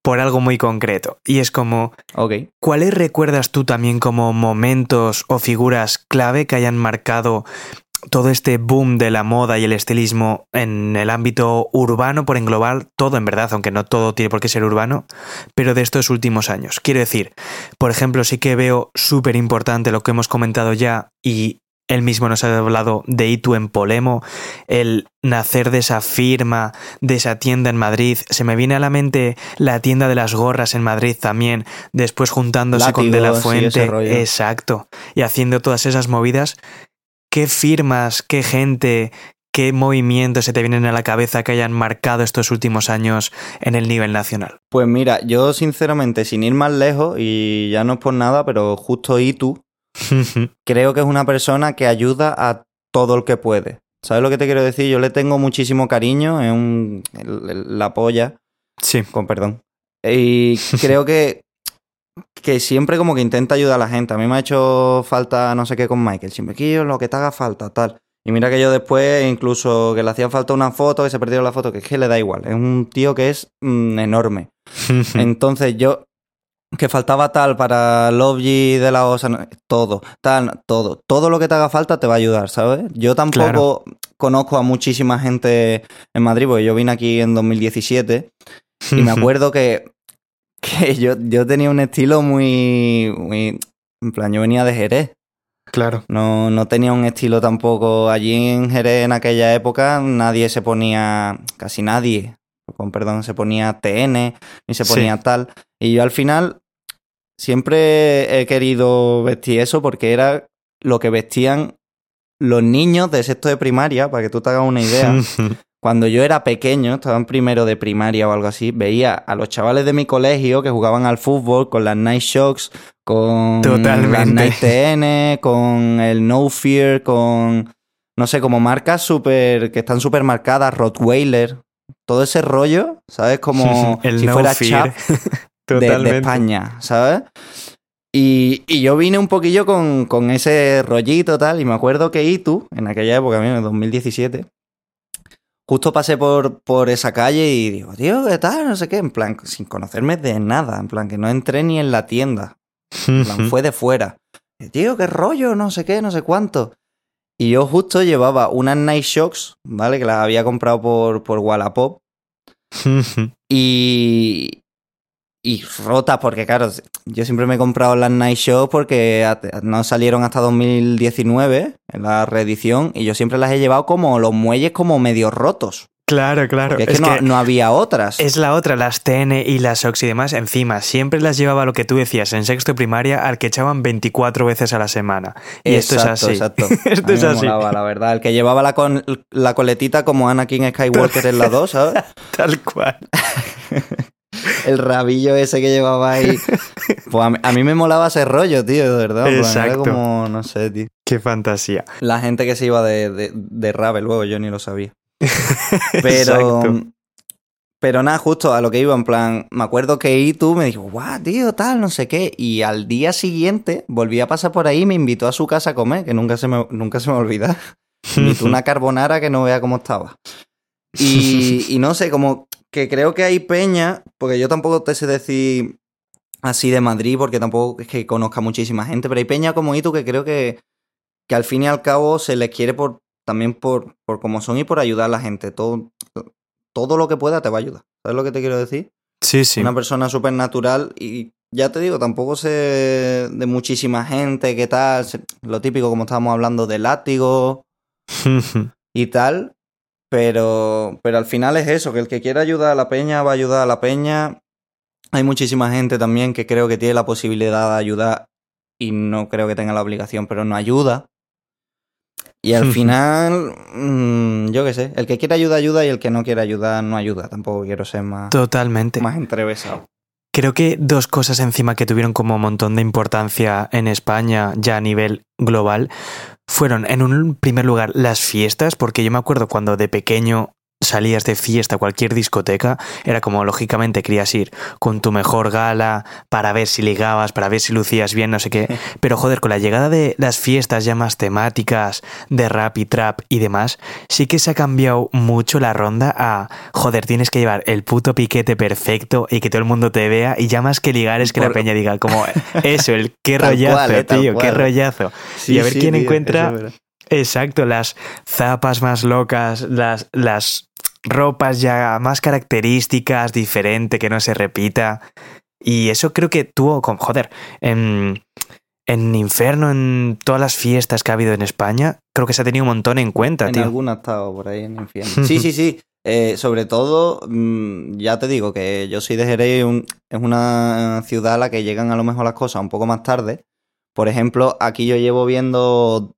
por algo muy concreto. Y es como, okay, ¿cuáles recuerdas tú también como momentos o figuras clave que hayan marcado todo este boom de la moda y el estilismo en el ámbito urbano, por englobar todo en verdad, aunque no todo tiene por qué ser urbano, pero de estos últimos años? Quiero decir, por ejemplo, sí que veo súper importante lo que hemos comentado ya, y él mismo nos ha hablado de Itu en Polemo, el nacer de esa firma, de esa tienda en Madrid. Se me viene a la mente la tienda de las gorras en Madrid también, después juntándose Látigo, con De La Fuente, sí, exacto, y haciendo todas esas movidas. ¿Qué firmas, qué gente, qué movimientos se te vienen a la cabeza que hayan marcado estos últimos años en el nivel nacional? Pues mira, yo sinceramente, sin ir más lejos, y ya no es por nada, pero justo Itu, creo que es una persona que ayuda a todo el que puede. ¿Sabes lo que te quiero decir? Yo le tengo muchísimo cariño, es la polla. Sí. Con perdón. Y creo que siempre como que intenta ayudar a la gente. A mí me ha hecho falta no sé qué con Michael, siempre que lo que te haga falta, tal. Y mira que yo después, incluso que le hacía falta una foto, que se perdieron la foto, que es que le da igual, es un tío que es enorme. Entonces yo, que faltaba tal para Lovgy, De La Osa, no, todo lo que te haga falta te va a ayudar, ¿sabes? Yo tampoco conozco a muchísima gente en Madrid, porque yo vine aquí en 2017 y me acuerdo que yo tenía un estilo muy... En plan, yo venía de Jerez. Claro. No tenía un estilo tampoco. Allí en Jerez, en aquella época, nadie se ponía... Casi nadie, con perdón, se ponía TN, ni se ponía tal. Y yo al final siempre he querido vestir eso porque era lo que vestían los niños de sexto de primaria, para que tú te hagas una idea. Cuando yo era pequeño, estaba en primero de primaria o algo así, veía a los chavales de mi colegio que jugaban al fútbol con las Night Shocks, con las Night TN, con el No Fear, con, no sé, como marcas súper, que están súper marcadas, Rottweiler, todo ese rollo, ¿sabes? Como el si no fuera Fear. Chap de España, ¿sabes? Y yo vine un poquillo con ese rollito tal, y me acuerdo que Itu, en aquella época, en 2017... Justo pasé por esa calle y digo, tío, ¿qué tal? No sé qué, en plan, sin conocerme de nada, en plan, que no entré ni en la tienda, en plan, fue de fuera. Y, tío, qué rollo, no sé qué, no sé cuánto. Y yo justo llevaba unas Night Shocks, ¿vale? Que las había comprado por Wallapop. Y rotas, porque claro, yo siempre me he comprado las Night Shocks porque no salieron hasta 2019 en la reedición, y yo siempre las he llevado como los muelles como medio rotos. Claro, claro. Porque es que no había otras. Es la otra, las TN y las Oxy y demás. Encima, siempre las llevaba, lo que tú decías, en sexto de primaria, al que echaban 24 veces a la semana. Y exacto, esto es así. Exacto. Esto es así. Molaba, la verdad. El que llevaba la coletita como Anakin Skywalker en la 2, ¿sabes? Tal cual. El rabillo ese que llevaba ahí. Pues a mí me molaba ese rollo, tío, de verdad. Exacto. Pues era como, no sé, tío. Qué fantasía. La gente que se iba de rave luego, yo ni lo sabía. Pero nada, justo a lo que iba, en plan, me acuerdo que Itu me dijo, guau, tío, tal, no sé qué, y al día siguiente volví a pasar por ahí y me invitó a su casa a comer, que nunca se me olvida. Me invitó una carbonara que no vea cómo estaba. Y no sé, como que creo que hay peña, porque yo tampoco te sé decir así de Madrid, porque tampoco es que conozca muchísima gente, pero hay peña como Itu que creo que al fin y al cabo se les quiere por cómo son y por ayudar a la gente. Todo lo que pueda te va a ayudar. ¿Sabes lo que te quiero decir? Sí, sí. Una persona súper natural y ya te digo, tampoco sé de muchísima gente, qué tal, lo típico como estábamos hablando de látigo y tal, pero al final es eso, que el que quiera ayudar a la peña va a ayudar a la peña. Hay muchísima gente también que creo que tiene la posibilidad de ayudar y no creo que tenga la obligación, pero no ayuda. Y al final, yo qué sé, el que quiere ayuda, ayuda, y el que no quiere ayuda, no ayuda. Tampoco quiero ser más... Totalmente. Más entrevesado. Creo que dos cosas encima que tuvieron como un montón de importancia en España, ya a nivel global, fueron, en un primer lugar, las fiestas, porque yo me acuerdo cuando de pequeño salías de fiesta a cualquier discoteca, era como, lógicamente, querías ir con tu mejor gala para ver si ligabas, para ver si lucías bien, no sé qué, pero joder, con la llegada de las fiestas ya más temáticas de rap y trap y demás, sí que se ha cambiado mucho la ronda a, joder, tienes que llevar el puto piquete perfecto y que todo el mundo te vea, y ya más que ligar es que la peña diga como, eso, el qué rollazo, tal cual, tío, qué rollazo. Sí, y a ver quién encuentra... Exacto, las zapas más locas, las ropas ya más características, diferente, que no se repita. Y eso creo que tuvo, joder, en Inferno, en todas las fiestas que ha habido en España, creo que se ha tenido un montón en cuenta, tío. En alguna ha estado por ahí en Infierno. Sí, sí, sí. Sobre todo, ya te digo que yo soy de Jerez, es una ciudad a la que llegan a lo mejor las cosas un poco más tarde. Por ejemplo, aquí yo llevo viendo...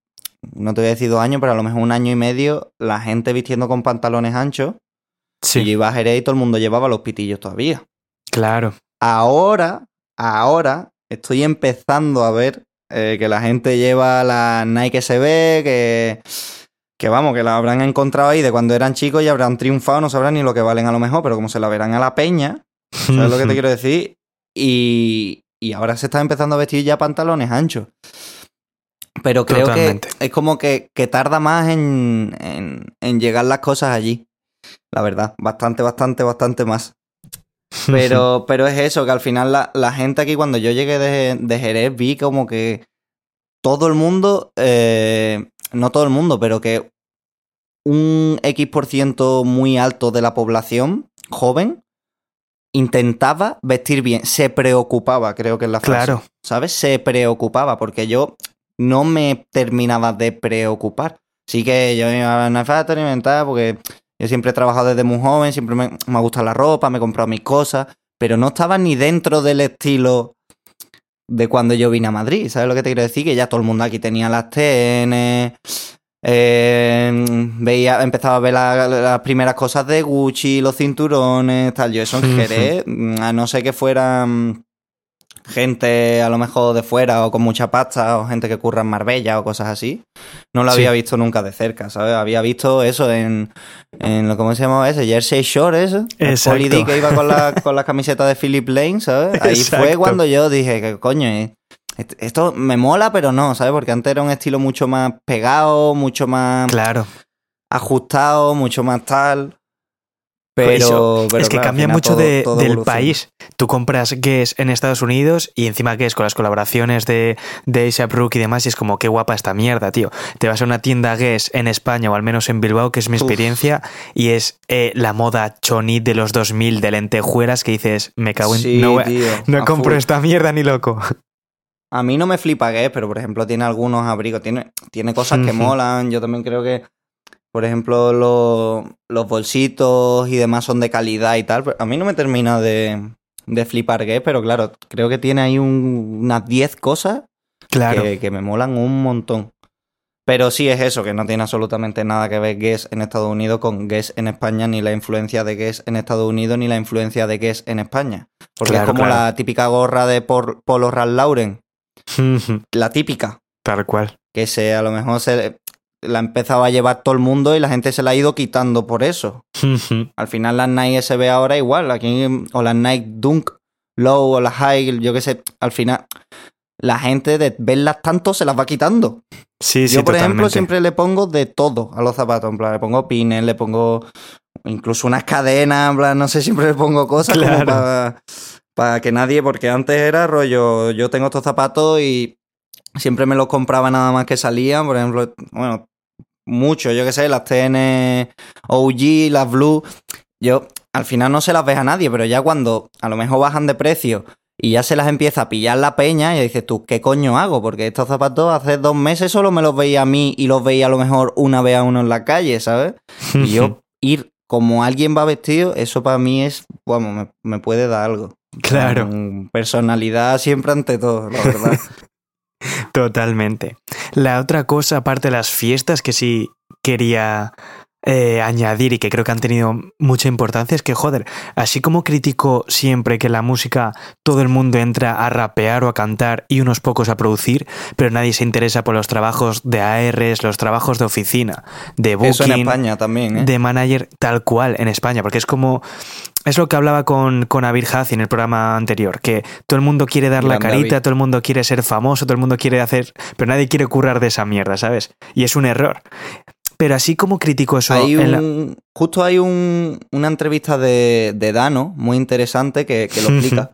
No te voy a decir 2 años, pero a lo mejor 1 año y medio, la gente vistiendo con pantalones anchos. Sí. Y yo iba a Jerez y todo el mundo llevaba los pitillos todavía. Claro. Ahora estoy empezando a ver que la gente lleva la Nike SB, que vamos, que la habrán encontrado ahí de cuando eran chicos y habrán triunfado, no sabrán ni lo que valen a lo mejor, pero como se la verán a la peña, ¿sabes lo que te quiero decir? Y ahora se está empezando a vestir ya pantalones anchos. Pero creo Totalmente. Que es como que tarda más en llegar las cosas allí. La verdad, bastante más. Pero, pero es eso, que al final la gente aquí, cuando yo llegué de Jerez, vi como que todo el mundo, no todo el mundo, pero que un X% muy alto de la población joven intentaba vestir bien. Se preocupaba, creo que es la frase. Claro. ¿Sabes? Se preocupaba, porque yo... no me terminaba de preocupar. Sí que yo me iba a una factory, porque yo siempre he trabajado desde muy joven, siempre me ha gustado la ropa, me he comprado mis cosas, pero no estaba ni dentro del estilo de cuando yo vine a Madrid. ¿Sabes lo que te quiero decir? Que ya todo el mundo aquí tenía las TN, empezaba a ver las primeras cosas de Gucci, los cinturones, tal. Yo eso en Jerez, a no ser que fueran... gente a lo mejor de fuera o con mucha pasta o gente que curra en Marbella o cosas así, no lo había visto nunca de cerca, ¿sabes? Había visto eso en ¿cómo se llamaba ese? Jersey Shore, eso. Exacto. El Poli D que iba con la camiseta de Philip Lane, ¿sabes? Ahí Exacto. fue cuando yo dije que coño, esto me mola pero no, ¿sabes? Porque antes era un estilo mucho más pegado, mucho más claro. ajustado, mucho más tal... Pero es que claro, cambia mucho todo del país. Tú compras Guess en Estados Unidos y encima Guess con las colaboraciones de A$AP Rocky y demás, y es como qué guapa esta mierda, tío. Te vas a una tienda Guess en España, o al menos en Bilbao, que es mi experiencia, y es la moda choni de los 2000 de lentejuelas que dices, me cago en... Sí, no, tío, no compro full. Esta mierda ni loco. A mí no me flipa Guess, pero por ejemplo tiene algunos abrigos, tiene cosas que molan. Yo también creo que Por ejemplo, los bolsitos y demás son de calidad y tal. A mí no me termina de flipar que es, pero claro, creo que tiene ahí unas 10 cosas claro. que me molan un montón. Pero sí es eso, que no tiene absolutamente nada que ver Guess en Estados Unidos con Guess en España, ni la influencia de Guess en Estados Unidos, ni la influencia de Guess en España. Porque claro, es como la típica gorra de Polo Ralph Lauren. La típica. Tal cual. Que se a lo mejor la empezaba a llevar todo el mundo y la gente se la ha ido quitando por eso. Al final las Nike SB ahora igual, aquí, o las Nike Dunk Low o las High, yo qué sé, al final... La gente de verlas tanto se las va quitando. Sí, sí, yo, por totalmente. Ejemplo, siempre le pongo de todo a los zapatos. En plan, le pongo pines, le pongo incluso unas cadenas, en plan, no sé, siempre le pongo cosas claro. como para que nadie... Porque antes era rollo, yo tengo estos zapatos y siempre me los compraba nada más que salían. Por ejemplo, bueno, mucho, yo qué sé, las TN OG, las Blue. Yo al final no se las ves a nadie, pero ya cuando a lo mejor bajan de precio... Y ya se las empieza a pillar la peña y dices tú, ¿qué coño hago? Porque estos zapatos hace 2 meses solo me los veía a mí y los veía a lo mejor una vez a uno en la calle, ¿sabes? Y yo ir como alguien va vestido, eso para mí es, vamos, me puede dar algo. Claro. Personalidad siempre ante todo, la verdad. Totalmente. La otra cosa, aparte de las fiestas, que sí quería... añadir y que creo que han tenido mucha importancia es que, joder, así como critico siempre que la música todo el mundo entra a rapear o a cantar y unos pocos a producir, pero nadie se interesa por los trabajos de ARs, los trabajos de oficina, de booking, eso en España también, ¿eh? De manager, tal cual en España, porque es como... Es lo que hablaba con Abir Hazi en el programa anterior, que todo el mundo quiere dar la carita, David. Todo el mundo quiere ser famoso, todo el mundo quiere hacer... Pero nadie quiere currar de esa mierda, ¿sabes? Y es un error. Pero así como critico eso... Justo hay una entrevista de Dano, muy interesante, que lo explica.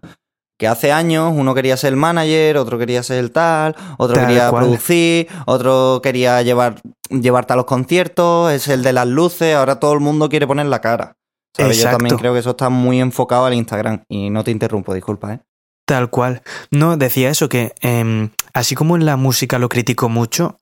Que hace años uno quería ser el manager, otro quería ser el tal, otro quería producir, otro quería llevarte a los conciertos, es el de las luces, ahora todo el mundo quiere poner la cara. ¿Sabes? Yo también creo que eso está muy enfocado al Instagram. Y no te interrumpo, disculpa, ¿eh? Tal cual. No, decía eso, que así como en la música lo critico mucho,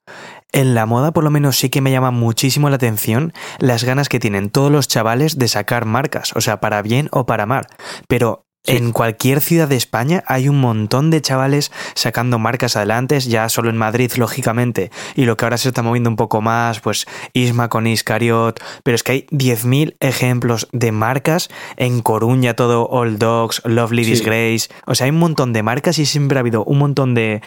en la moda por lo menos sí que me llama muchísimo la atención las ganas que tienen todos los chavales de sacar marcas, o sea, para bien o para mal, pero... Sí. En cualquier ciudad de España hay un montón de chavales sacando marcas adelante, ya solo en Madrid, lógicamente, y lo que ahora se está moviendo un poco más, pues Isma con Iscariot, pero es que hay 10.000 ejemplos de marcas en Coruña, todo Old Dogs, Lovely Disgrace, o sea, hay un montón de marcas y siempre ha habido un montón de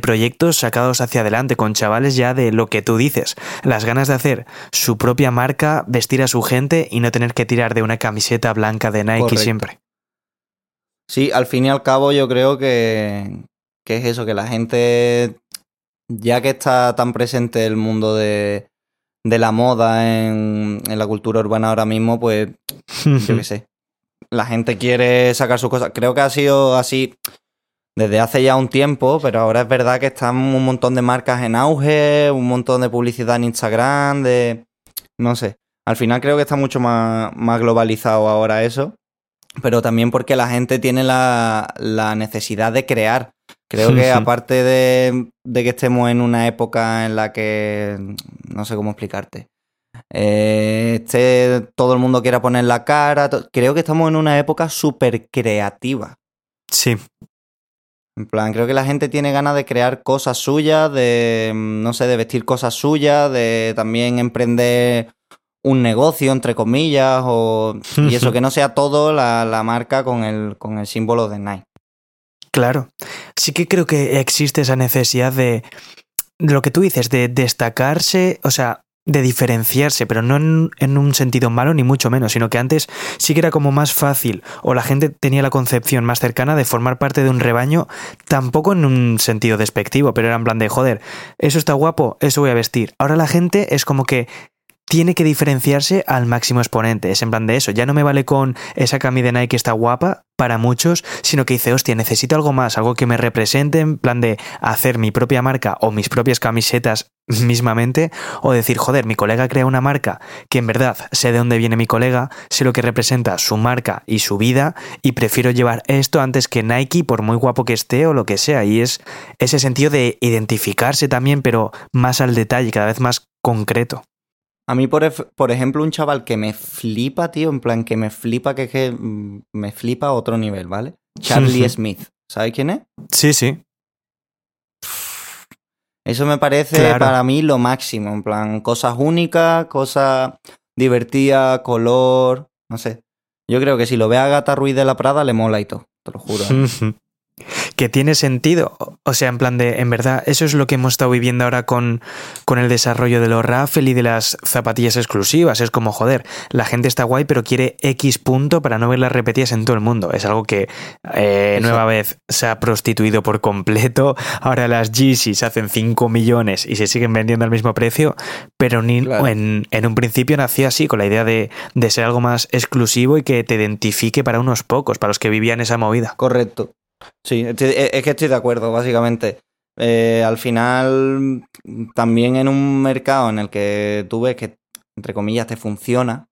proyectos sacados hacia adelante con chavales ya de lo que tú dices, las ganas de hacer su propia marca, vestir a su gente y no tener que tirar de una camiseta blanca de Nike. Correcto. Siempre. Sí, al fin y al cabo yo creo que es eso, que la gente, ya que está tan presente el mundo de la moda en la cultura urbana ahora mismo, pues yo qué sé, la gente quiere sacar sus cosas. Creo que ha sido así desde hace ya un tiempo, pero ahora es verdad que están un montón de marcas en auge, un montón de publicidad en Instagram, no sé. Al final creo que está mucho más globalizado ahora eso. Pero también porque la gente tiene la necesidad de crear. Creo que aparte de que estemos en una época en la que... No sé cómo explicarte. Todo el mundo quiera poner la cara. Creo que estamos en una época súper creativa. Sí. En plan, creo que la gente tiene ganas de crear cosas suyas, no sé, de vestir cosas suyas, de también emprender... un negocio, entre comillas, y eso, que no sea todo la marca con el símbolo de Nike. Claro. Sí que creo que existe esa necesidad de lo que tú dices, de destacarse, o sea, de diferenciarse, pero no en un sentido malo ni mucho menos, sino que antes sí que era como más fácil, o la gente tenía la concepción más cercana de formar parte de un rebaño, tampoco en un sentido despectivo, pero era en plan de, joder, eso está guapo, eso voy a vestir. Ahora la gente es como que tiene que diferenciarse al máximo exponente. Es en plan de eso. Ya no me vale con esa cami de Nike está guapa para muchos, sino que dice, hostia, necesito algo más, algo que me represente, en plan de hacer mi propia marca o mis propias camisetas mismamente, o decir, joder, mi colega crea una marca que en verdad sé de dónde viene mi colega, sé lo que representa su marca y su vida, y prefiero llevar esto antes que Nike, por muy guapo que esté o lo que sea. Y es ese sentido de identificarse también, pero más al detalle, cada vez más concreto. A mí, por ejemplo, un chaval que me flipa, tío, en plan que me flipa, que me flipa a otro nivel, ¿vale? Charlie Smith. ¿Sabes quién es? Sí, sí. Eso me parece, claro, para mí lo máximo, en plan cosas únicas, cosas divertidas, color, no sé. Yo creo que si lo ve a Gata Ruiz de la Prada le mola y todo, te lo juro. Que tiene sentido, o sea, en plan de, en verdad, eso es lo que hemos estado viviendo ahora con el desarrollo de los raffle y de las zapatillas exclusivas. Es como, joder, la gente está guay pero quiere X punto para no verlas repetidas en todo el mundo. Es algo que nueva vez se ha prostituido por completo. Ahora las Yeezy se hacen 5 millones y se siguen vendiendo al mismo precio, pero ni, claro, en un principio nació así, con la idea de ser algo más exclusivo y que te identifique para unos pocos, para los que vivían esa movida. Correcto. Sí, es que estoy de acuerdo, básicamente. Al final, también en un mercado en el que tú ves que, entre comillas, te funciona,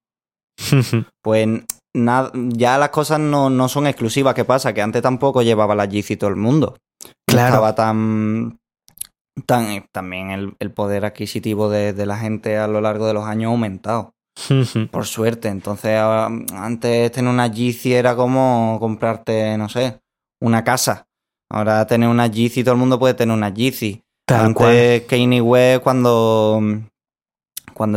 pues ya las cosas no son exclusivas. ¿Qué pasa? Que antes tampoco llevaba la Yeezy todo el mundo. Claro. Estaba tan también el poder adquisitivo de la gente a lo largo de los años ha aumentado. Por suerte. Entonces, antes tener una Yeezy era como comprarte, no sé, una casa. Ahora tener una Yeezy, todo el mundo puede tener una Yeezy. Antes Kanye West, cuando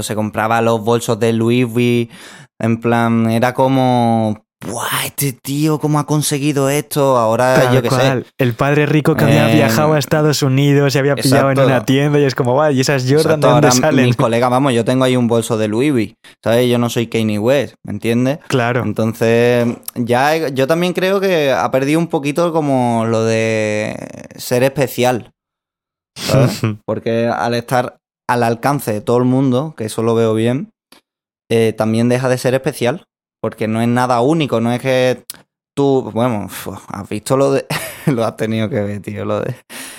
se compraba los bolsos de Louis Vuitton, en plan, era como, ¡buah, este tío cómo ha conseguido esto! Ahora, tal, yo qué sé. El padre rico que había viajado a Estados Unidos, se había pillado en una tienda y es como, ¡buah! ¿Y esas Jordan de dónde salen? Mis colegas, vamos, yo tengo ahí un bolso de Louis Vuitton, ¿sabes? Yo no soy Kanye West, ¿me entiendes? Claro. Entonces, ya yo también creo que ha perdido un poquito como lo de ser especial, ¿sabes? Porque al estar al alcance de todo el mundo, que eso lo veo bien, también deja de ser especial. Porque no es nada único, no es que tú... Bueno, has visto lo de... lo has tenido que ver, tío, lo de...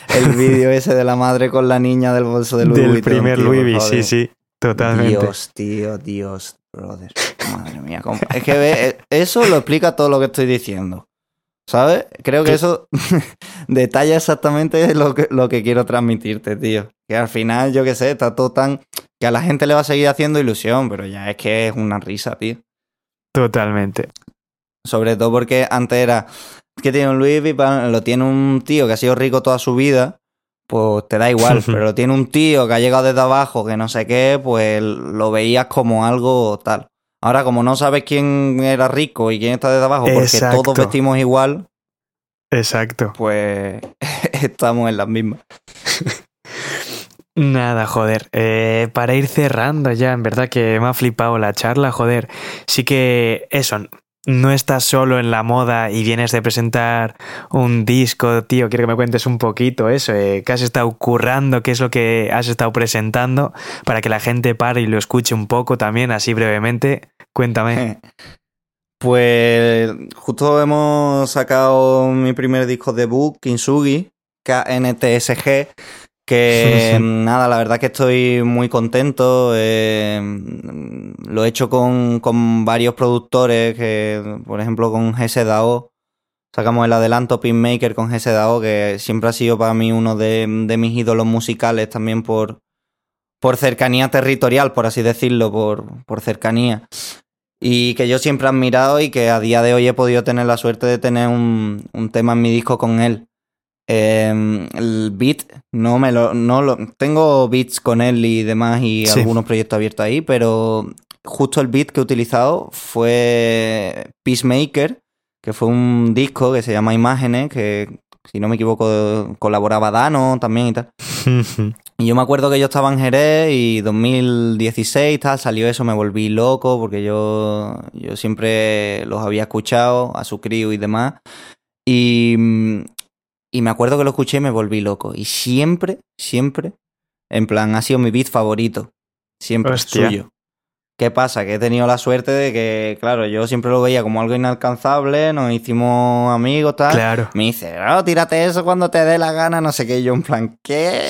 El vídeo ese de la madre con la niña del bolso de Louis Vuitton. Del primer Louis Vuitton, sí, totalmente. Dios, tío, brother. Madre mía, ¿cómo? Es que eso lo explica todo lo que estoy diciendo, ¿sabes? Creo que eso detalla exactamente lo que quiero transmitirte, tío. Que al final, yo qué sé, está todo tan... Que a la gente le va a seguir haciendo ilusión, pero ya es que es una risa, tío. Totalmente. Sobre todo porque antes era que tiene un Louis Vuitton, lo tiene un tío que ha sido rico toda su vida, pues te da igual, pero lo tiene un tío que ha llegado desde abajo, que no sé qué, pues lo veías como algo tal. Ahora, como no sabes quién era rico y quién está desde abajo, porque exacto, todos vestimos igual, exacto, pues estamos en las mismas. Nada, joder, para ir cerrando ya, en verdad que me ha flipado la charla, joder. Sí que eso, no estás solo en la moda y vienes de presentar un disco, tío. Quiero que me cuentes un poquito eso, qué has estado currando, qué es lo que has estado presentando, para que la gente pare y lo escuche un poco también, así brevemente. Cuéntame. Pues justo hemos sacado mi primer disco debut, Kintsugi, KNTSG, que nada, la verdad que estoy muy contento. Lo he hecho con varios productores, que por ejemplo con G.S. Dao sacamos el adelanto Pinmaker con G.S. Dao, que siempre ha sido para mí uno de mis ídolos musicales, también por cercanía territorial, por así decirlo, por cercanía, y que yo siempre he admirado y que a día de hoy he podido tener la suerte de tener un tema en mi disco con él. El beat tengo beats con él y demás, y sí, algunos proyectos abiertos ahí, pero justo el beat que he utilizado fue Peacemaker, que fue un disco que se llama Imágenes, que si no me equivoco colaboraba Dano también y tal. Y yo me acuerdo que yo estaba en Jerez y 2016 tal, salió eso, me volví loco porque yo siempre los había escuchado a su crío y demás, y me acuerdo que lo escuché y me volví loco. Y siempre, en plan, ha sido mi beat favorito. Siempre. Hostia. Suyo. ¿Qué pasa? Que he tenido la suerte de que, claro, yo siempre lo veía como algo inalcanzable, nos hicimos amigos, tal. Claro. Me dice, no, tírate eso cuando te dé la gana, no sé qué. Y yo en plan, ¿qué?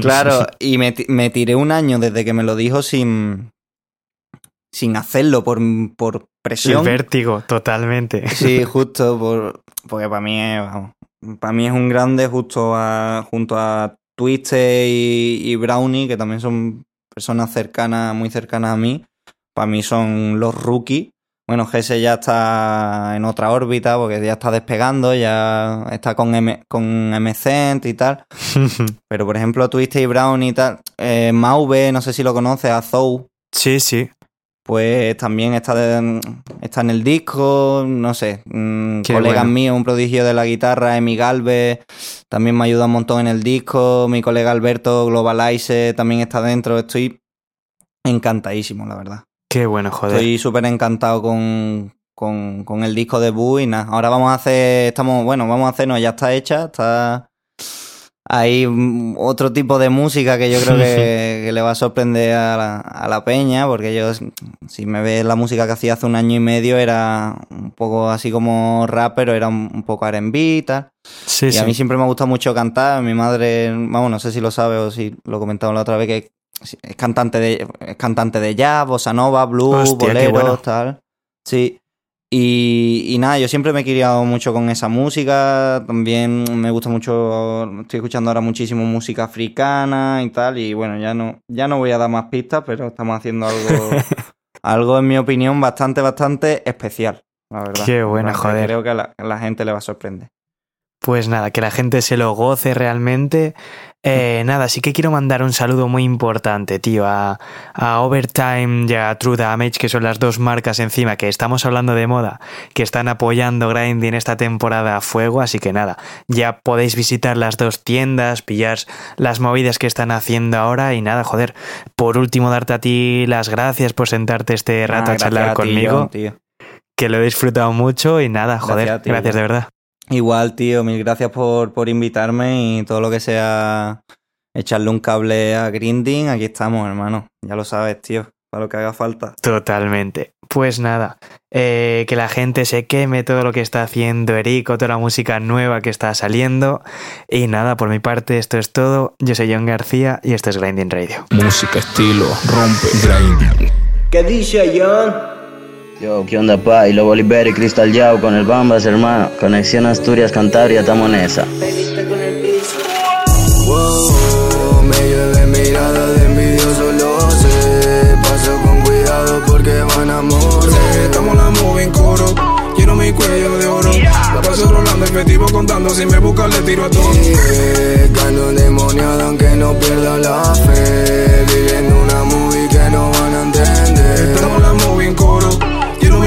Claro, y me tiré un año desde que me lo dijo sin hacerlo, por presión. El vértigo, totalmente. Sí, justo, porque para mí es, vamos... Para mí es un grande, junto a Twiste y Brownie, que también son personas cercanas, muy cercanas a mí, para mí son los rookies. Bueno, Gese ya está en otra órbita porque ya está despegando, ya está con MCent y tal. Pero, por ejemplo, Twisted y Brownie y tal. Maube, no sé si lo conoces, a Zou. Sí, sí. Pues también está en el disco, no sé. Colegas míos, un prodigio de la guitarra, Emi Galvez, también me ayuda un montón en el disco. Mi colega Alberto, Globalize, también está dentro. Estoy encantadísimo, la verdad. Qué bueno, joder. Estoy súper encantado con el disco debut y nada. Ahora vamos a hacer... no, ya está hecha. Hay otro tipo de música que yo creo que le va a sorprender a la peña, porque yo, si me ves la música que hacía hace un año y medio, era un poco así como rap, pero era un poco R&B y tal. Sí, y sí. A mí siempre me ha gustado mucho cantar. Mi madre, vamos, no sé si lo sabes o si lo comentamos la otra vez, que es cantante de jazz, bossa nova, blues, hostia, boleros, bueno. Tal. Sí. Y nada, yo siempre me he criado mucho con esa música. También me gusta mucho, estoy escuchando ahora muchísimo música africana y tal. Y bueno, ya no voy a dar más pistas, pero estamos haciendo algo en mi opinión, bastante especial, la verdad. Qué buena, joder. Creo que a la gente le va a sorprender. Pues nada, que la gente se lo goce realmente. Nada, sí que quiero mandar un saludo muy importante, tío, a Overtime y a True Damage, que son las dos marcas encima, que estamos hablando de moda, que están apoyando Grinding esta temporada a fuego. Así que nada, ya podéis visitar las dos tiendas, pillar las movidas que están haciendo ahora. Y nada, joder, por último, darte a ti las gracias por sentarte este rato a charlar conmigo, tío. Que lo he disfrutado mucho y nada, joder, gracias de verdad. Igual, tío, mil gracias por invitarme y todo lo que sea echarle un cable a Grinding, aquí estamos, hermano. Ya lo sabes, tío, para lo que haga falta. Totalmente. Pues nada, que la gente se queme todo lo que está haciendo Erico, toda la música nueva que está saliendo. Y nada, por mi parte esto es todo. Yo soy John García y esto es Grinding Radio. Música, estilo, rompe, grinding. ¿Qué dice John? Yo, ¿qué onda, pa? Y lo Bolívar y Cristal Yao con el Bambas, hermano. Conexión Asturias, Cantabria, estamos en esa. Wow, me lleve mirada de envidioso, lo sé. Paso con cuidado porque van a morder. Estamos la moving coro, lleno mi cuello de oro. La paso rolando efectivo contando, si me buscas le tiro a todo. Gano endemoniado aunque no pierda la fe. Viviendo una movie que no van a entender. Estamos la moving coro.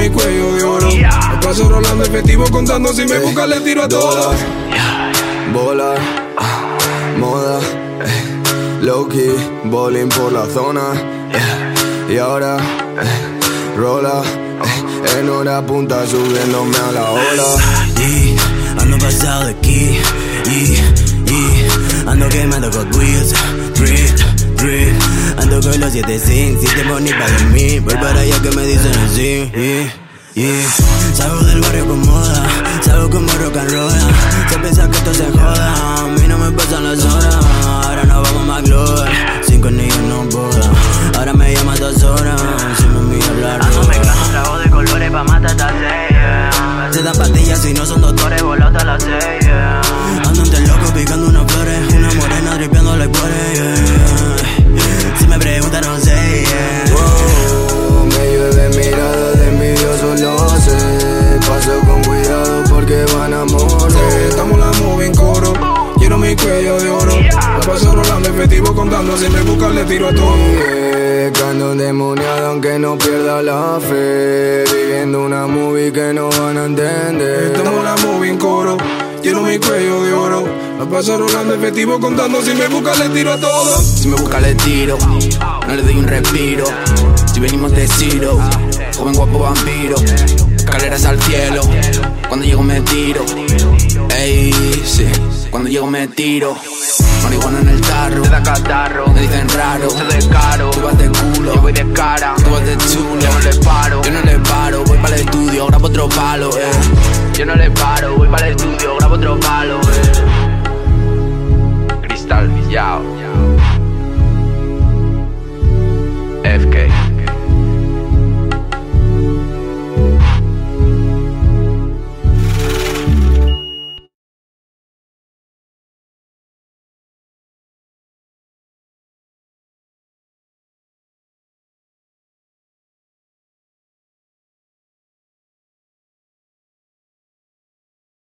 Mi cuello de oro, me paso rolando efectivo contando, si me buscas le tiro a todas. Bola, moda, low-key, bowling por la zona. Y ahora, rola, en hora punta subiéndome a la ola. Ando pasado de aquí, ando quemando con wheels, drip. Ando con los 7 money pa' dormir. Voy para allá que me dicen así, Salgo del barrio con moda, salgo como rock and roll. Se piensa que esto se joda, a mí no me pasan las horas. Ahora no vamos más global, 5 niños no boda. Ahora me llama 2 horas, si me miro la ropa. Ando mezclando trago de colores pa' matar hasta 6, Se dan pastillas si no son doctores, volando a las 6, Ando entre locos picando unas flores, una morena dripeando la cuore, Si me preguntan no sé, Wow, me llueve mirada de envidioso, lo sé. Paso con cuidado porque van a morder. Estamos la moving coro, lleno mi cuello de oro. La paso rolando efectivo contando, si me buscas le tiro a todo. Cando endemoniado aunque no pierda la fe. Viviendo una movie que no van a entender. Estamos la moving coro, lleno mi cuello de oro. La paso rolando efectivo contando, si me buscas le tiro a todos. Si me buscas le tiro, no le doy un respiro. Si venimos de Ciro, joven guapo vampiro. Escaleras al cielo, cuando llego me tiro. Ey, sí, cuando llego me tiro. Marihuana en el tarro, te da catarro, me dicen raro, te descaro. Tú vas de culo, yo voy de cara, tú vas de chulo. Yo no le paro, voy para el estudio, grabo otro palo, Yo no le paro, voy para el estudio, grabo otro palo,